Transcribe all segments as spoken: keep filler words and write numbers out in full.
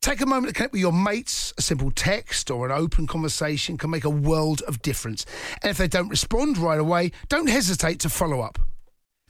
Take a moment to connect with your mates. A simple text or an open conversation can make a world of difference. And if they don't respond right away, don't hesitate to follow up.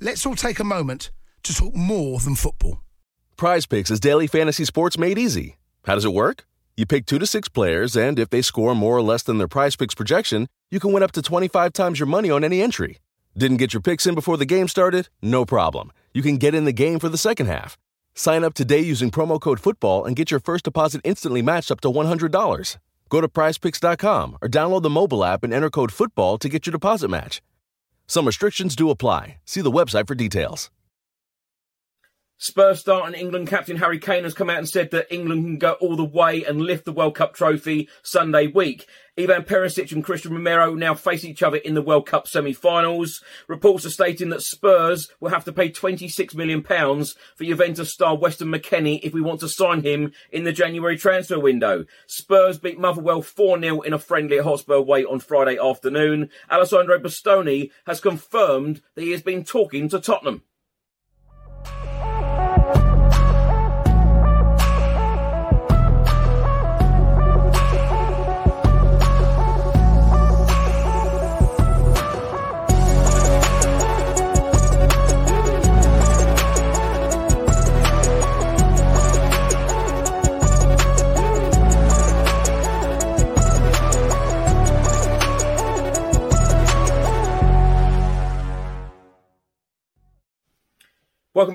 Let's all take a moment to talk more than football. PrizePicks is daily fantasy sports made easy. How does it work? You pick two to six players, and if they score more or less than their PrizePicks projection, you can win up to twenty-five times your money on any entry. Didn't get your picks in before the game started? No problem. You can get in the game for the second half. Sign up today using promo code FOOTBALL and get your first deposit instantly matched up to one hundred dollars. Go to prize picks dot com or download the mobile app and enter code FOOTBALL to get your deposit match. Some restrictions do apply. See the website for details. Spurs star and England captain Harry Kane has come out and said that England can go all the way and lift the World Cup trophy Sunday week. Ivan Perisic and Christian Romero now face each other in the World Cup semi-finals. Reports are stating that Spurs will have to pay twenty-six million pounds for Juventus star Weston McKennie if we want to sign him in the January transfer window. Spurs beat Motherwell four nil in a friendly at Hotspur Way on Friday afternoon. Alessandro Bastoni has confirmed that he has been talking to Tottenham. Welcome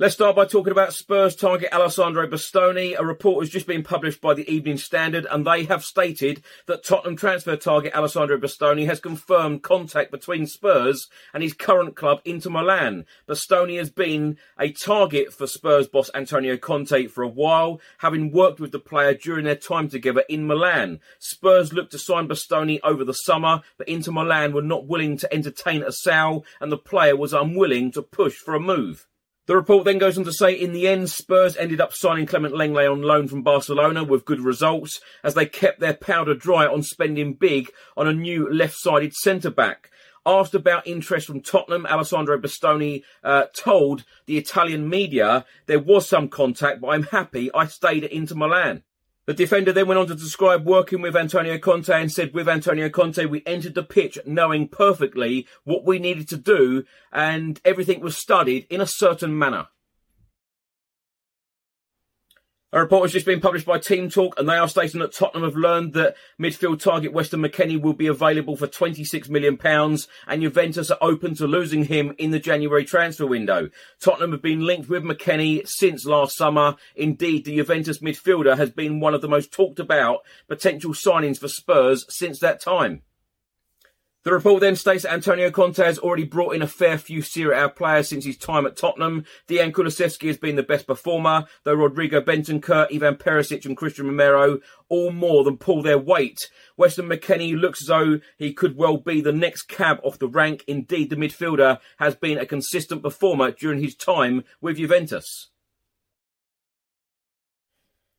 Let's start by talking about Spurs target Alessandro Bastoni. A report has just been published by the Evening Standard and they have stated that Tottenham transfer target Alessandro Bastoni has confirmed contact between Spurs and his current club Inter Milan. Bastoni has been a target for Spurs boss Antonio Conte for a while, having worked with the player during their time together in Milan. Spurs looked to sign Bastoni over the summer, but Inter Milan were not willing to entertain a sale and the player was unwilling to push for a move. The report then goes on to say, in the end, Spurs ended up signing Clement Lenglet on loan from Barcelona with good results as they kept their powder dry on spending big on a new left-sided centre-back. Asked about interest from Tottenham, Alessandro Bastoni uh, told the Italian media there was some contact, but I'm happy I stayed at Inter Milan. The defender then went on to describe working with Antonio Conte and said, with Antonio Conte, we entered the pitch knowing perfectly what we needed to do and everything was studied in a certain manner. A report has just been published by Team Talk and they are stating that Tottenham have learned that midfield target Weston McKennie will be available for twenty-six million pounds and Juventus are open to losing him in the January transfer window. Tottenham have been linked with McKennie since last summer. Indeed, the Juventus midfielder has been one of the most talked about potential signings for Spurs since that time. The report then states that Antonio Conte has already brought in a fair few Serie A players since his time at Tottenham. Dejan Kulusevski has been the best performer, though Rodrigo Bentancur, Ivan Perisic and Christian Romero all more than pull their weight. Weston McKennie looks as though he could well be the next cab off the rank. Indeed, the midfielder has been a consistent performer during his time with Juventus.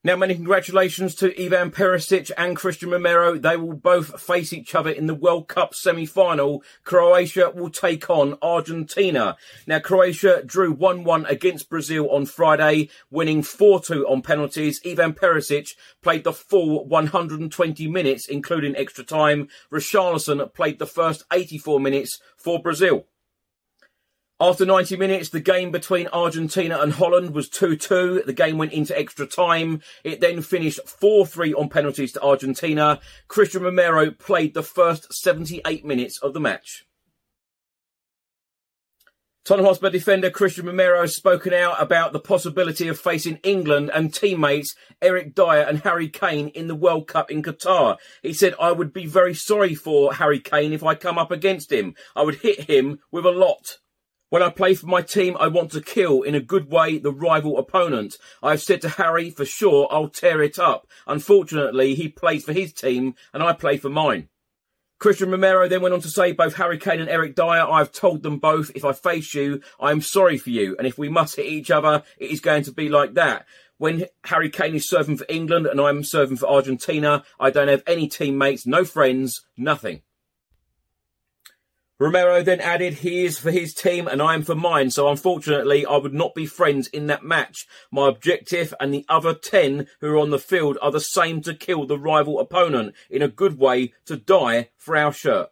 Now, many congratulations to Ivan Perisic and Christian Romero. They will both face each other in the World Cup semi-final. Croatia will take on Argentina. Now, Croatia drew one one against Brazil on Friday, winning four two on penalties. Ivan Perisic played the full one hundred twenty minutes, including extra time. Richarlison played the first eighty-four minutes for Brazil. After ninety minutes, the game between Argentina and Holland was two two. The game went into extra time. It then finished four three on penalties to Argentina. Christian Romero played the first seventy-eight minutes of the match. Tottenham Hotspur defender Christian Romero has spoken out about the possibility of facing England and teammates Eric Dier and Harry Kane in the World Cup in Qatar. He said, "I would be very sorry for Harry Kane if I come up against him. I would hit him with a lot. When I play for my team, I want to kill, in a good way, the rival opponent. I've said to Harry, for sure, I'll tear it up. Unfortunately, he plays for his team and I play for mine." Christian Romero then went on to say, "Both Harry Kane and Eric Dier, I've told them both, if I face you, I'm sorry for you. And if we must hit each other, it is going to be like that. When Harry Kane is serving for England and I'm serving for Argentina, I don't have any teammates, no friends, nothing." Romero then added, "He is for his team and I am for mine, so unfortunately I would not be friends in that match. My objective and the other ten who are on the field are the same, to kill the rival opponent, in a good way, to die for our shirt."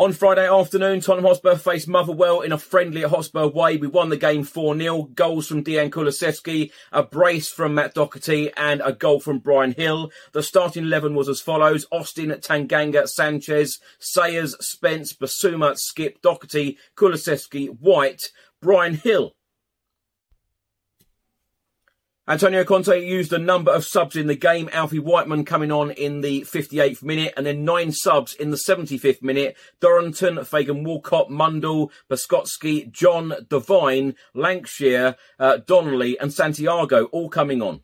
On Friday afternoon, Tottenham Hotspur faced Motherwell in a friendly at Hotspur Way. We won the game four nil. Goals from Dejan Kulusevski, a brace from Matt Doherty and a goal from Brian Hill. The starting eleven was as follows: Austin, Tanganga, Sanchez, Sayers, Spence, Bissouma, Skip, Doherty, Kulusevski, White, Brian Hill. Antonio Conte used a number of subs in the game, Alfie Whiteman coming on in the fifty-eighth minute, and then nine subs in the seventy-fifth minute. Dorrington, Fagan-Walcott, Mundell, Boscotsky, John Devine, Lancashire, uh, Donnelly and Santiago all coming on.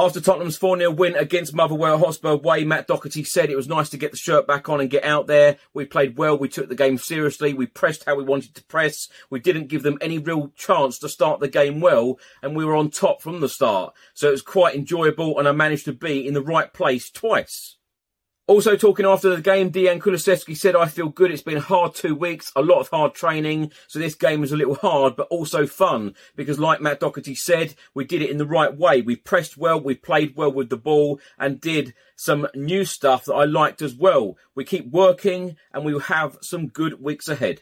After Tottenham's four nil win against Motherwell Hotspur Way, Matt Doherty said, "It was nice to get the shirt back on and get out there. We played well, we took the game seriously, we pressed how we wanted to press, we didn't give them any real chance to start the game well, and we were on top from the start. So it was quite enjoyable and I managed to be in the right place twice." Also talking after the game, Dejan Kulusevski said, "I feel good. It's been hard two weeks, a lot of hard training. So this game was a little hard, but also fun. Because like Matt Doherty said, we did it in the right way. We pressed well, we played well with the ball and did some new stuff that I liked as well. We keep working and we will have some good weeks ahead."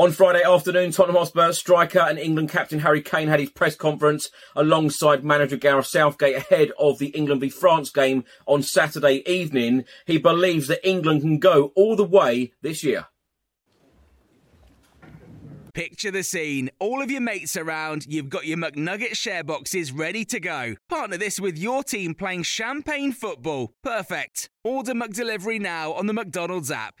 On Friday afternoon, Tottenham Hotspur striker and England captain Harry Kane had his press conference alongside manager Gareth Southgate ahead of the England v France game on Saturday evening. He believes that England can go all the way this year. Picture the scene. All of your mates around, you've got your McNugget share boxes ready to go. Partner this with your team playing champagne football. Perfect. Order McDelivery now on the McDonald's app.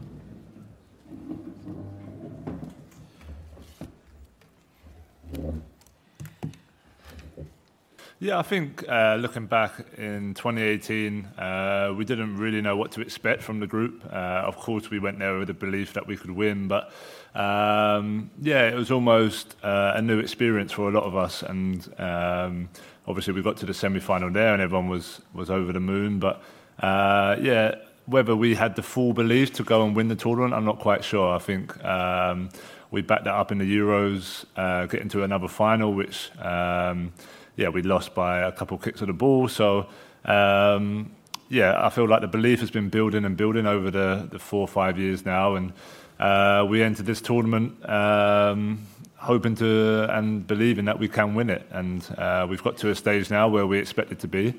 Yeah, I think uh, looking back in twenty eighteen, uh, we didn't really know what to expect from the group. Uh, of course, we went there with the belief that we could win, but um, yeah, it was almost uh, a new experience for a lot of us. And um, obviously, we got to the semi-final there, and everyone was was over the moon. But uh, yeah, whether we had the full belief to go and win the tournament, I'm not quite sure. I think um, we backed that up in the Euros, uh, getting to another final, which. Um, Yeah, we lost by a couple of kicks of the ball. So, um, yeah, I feel like the belief has been building and building over the, the four or five years now, and uh, we entered this tournament um, hoping to and believing that we can win it, and uh, we've got to a stage now where we expect it to be.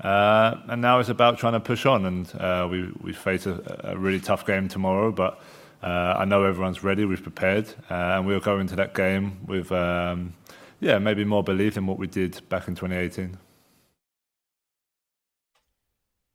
Uh, and now it's about trying to push on, and uh, we, we face a, a really tough game tomorrow, but uh, I know everyone's ready, we've prepared, uh, and we'll go into that game with um, yeah, maybe more belief in what we did back in twenty eighteen.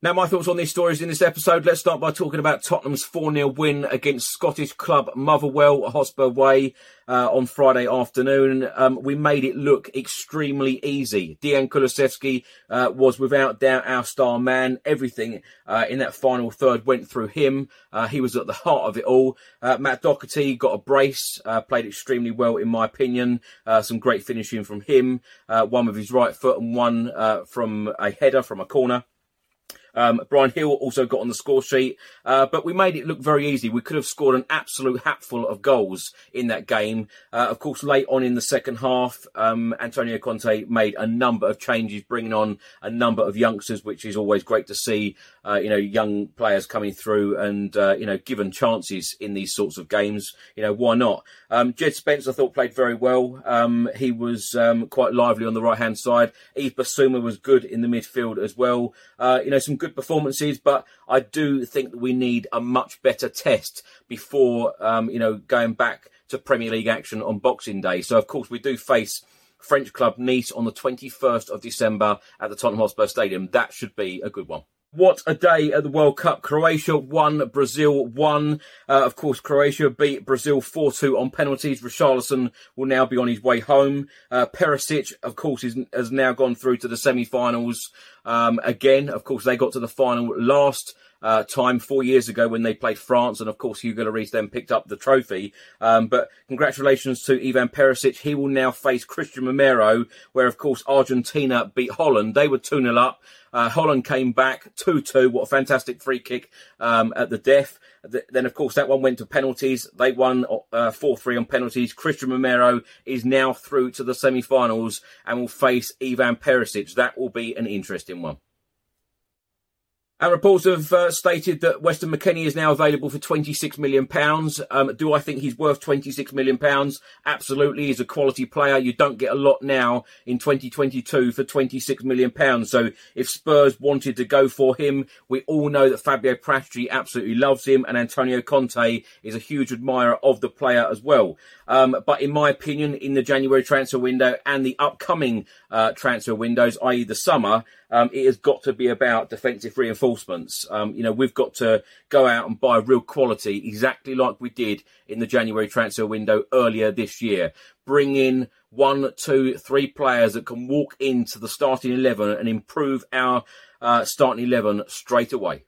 Now, my thoughts on these stories in this episode. Let's start by talking about Tottenham's four nil win against Scottish club Motherwell, Hotspur Way, uh, on Friday afternoon. Um, we made it look extremely easy. Dejan Kulusevski uh, was without doubt our star man. Everything uh, in that final third went through him. Uh, he was at the heart of it all. Uh, Matt Doherty got a brace, uh, played extremely well in my opinion. Uh, some great finishing from him, uh, one with his right foot and one uh, from a header from a corner. Um, Brian Hill also got on the score sheet, uh, but we made it look very easy. We could have scored an absolute hatful of goals in that game. Uh, of course, late on in the second half, um, Antonio Conte made a number of changes, bringing on a number of youngsters, which is always great to see, uh, you know, young players coming through and, uh, you know, given chances in these sorts of games. You know, why not? Um, Djed Spence, I thought, played very well. Um, he was um, quite lively on the right-hand side. Yves Bissouma was good in the midfield as well. Uh, you know, some good good performances, but I do think that we need a much better test before, um, you know, going back to Premier League action on Boxing Day. So, of course, we do face French club Nice on the twenty-first of December at the Tottenham Hotspur Stadium. That should be a good one. What a day at the World Cup. Croatia won, Brazil won. Uh, of course, Croatia beat Brazil four two on penalties. Richarlison will now be on his way home. Uh, Perisic, of course, is, has now gone through to the semi-finals um, again. Of course, they got to the final last Uh, time four years ago when they played France, and of course Hugo Lloris then picked up the trophy. Um, but congratulations to Ivan Perisic. He will now face Christian Romero, where of course Argentina beat Holland. They were two nil up. Uh, Holland came back two two. What a fantastic free kick um, at the death. Then, of course, that one went to penalties. They won uh, four three on penalties. Christian Romero is now through to the semi-finals and will face Ivan Perisic. That will be an interesting one. And reports have uh, stated that Weston McKennie is now available for twenty-six million pounds. Um, do I think he's worth twenty-six million pounds? Absolutely. He's a quality player. You don't get a lot now in twenty twenty-two for twenty-six million pounds. So if Spurs wanted to go for him, we all know that Fabio Paratici absolutely loves him, and Antonio Conte is a huge admirer of the player as well. Um, but in my opinion, in the January transfer window and the upcoming uh, transfer windows, that is the summer, Um, it has got to be about defensive reinforcements. Um, you know, we've got to go out and buy real quality, exactly like we did in the January transfer window earlier this year. Bring in one, two, three players that can walk into the starting eleven and improve our uh, starting eleven straight away.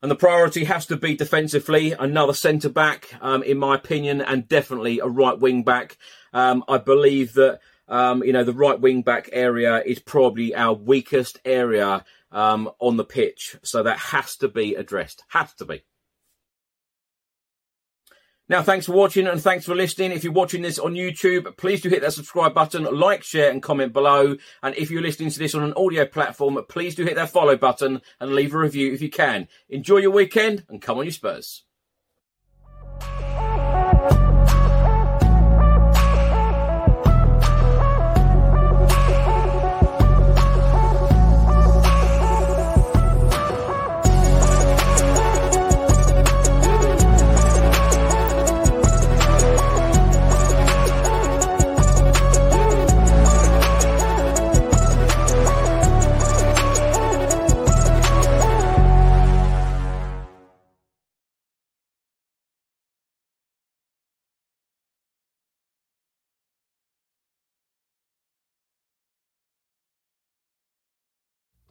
And the priority has to be defensively. Another centre-back, um, in my opinion, and definitely a right wing-back. Um, I believe that Um, you know, the right wing back area is probably our weakest area um, on the pitch. So that has to be addressed. Has to be. Now, thanks for watching and thanks for listening. If you're watching this on YouTube, please do hit that subscribe button, like, share and comment below. And if you're listening to this on an audio platform, please do hit that follow button and leave a review if you can. Enjoy your weekend and come on your Spurs.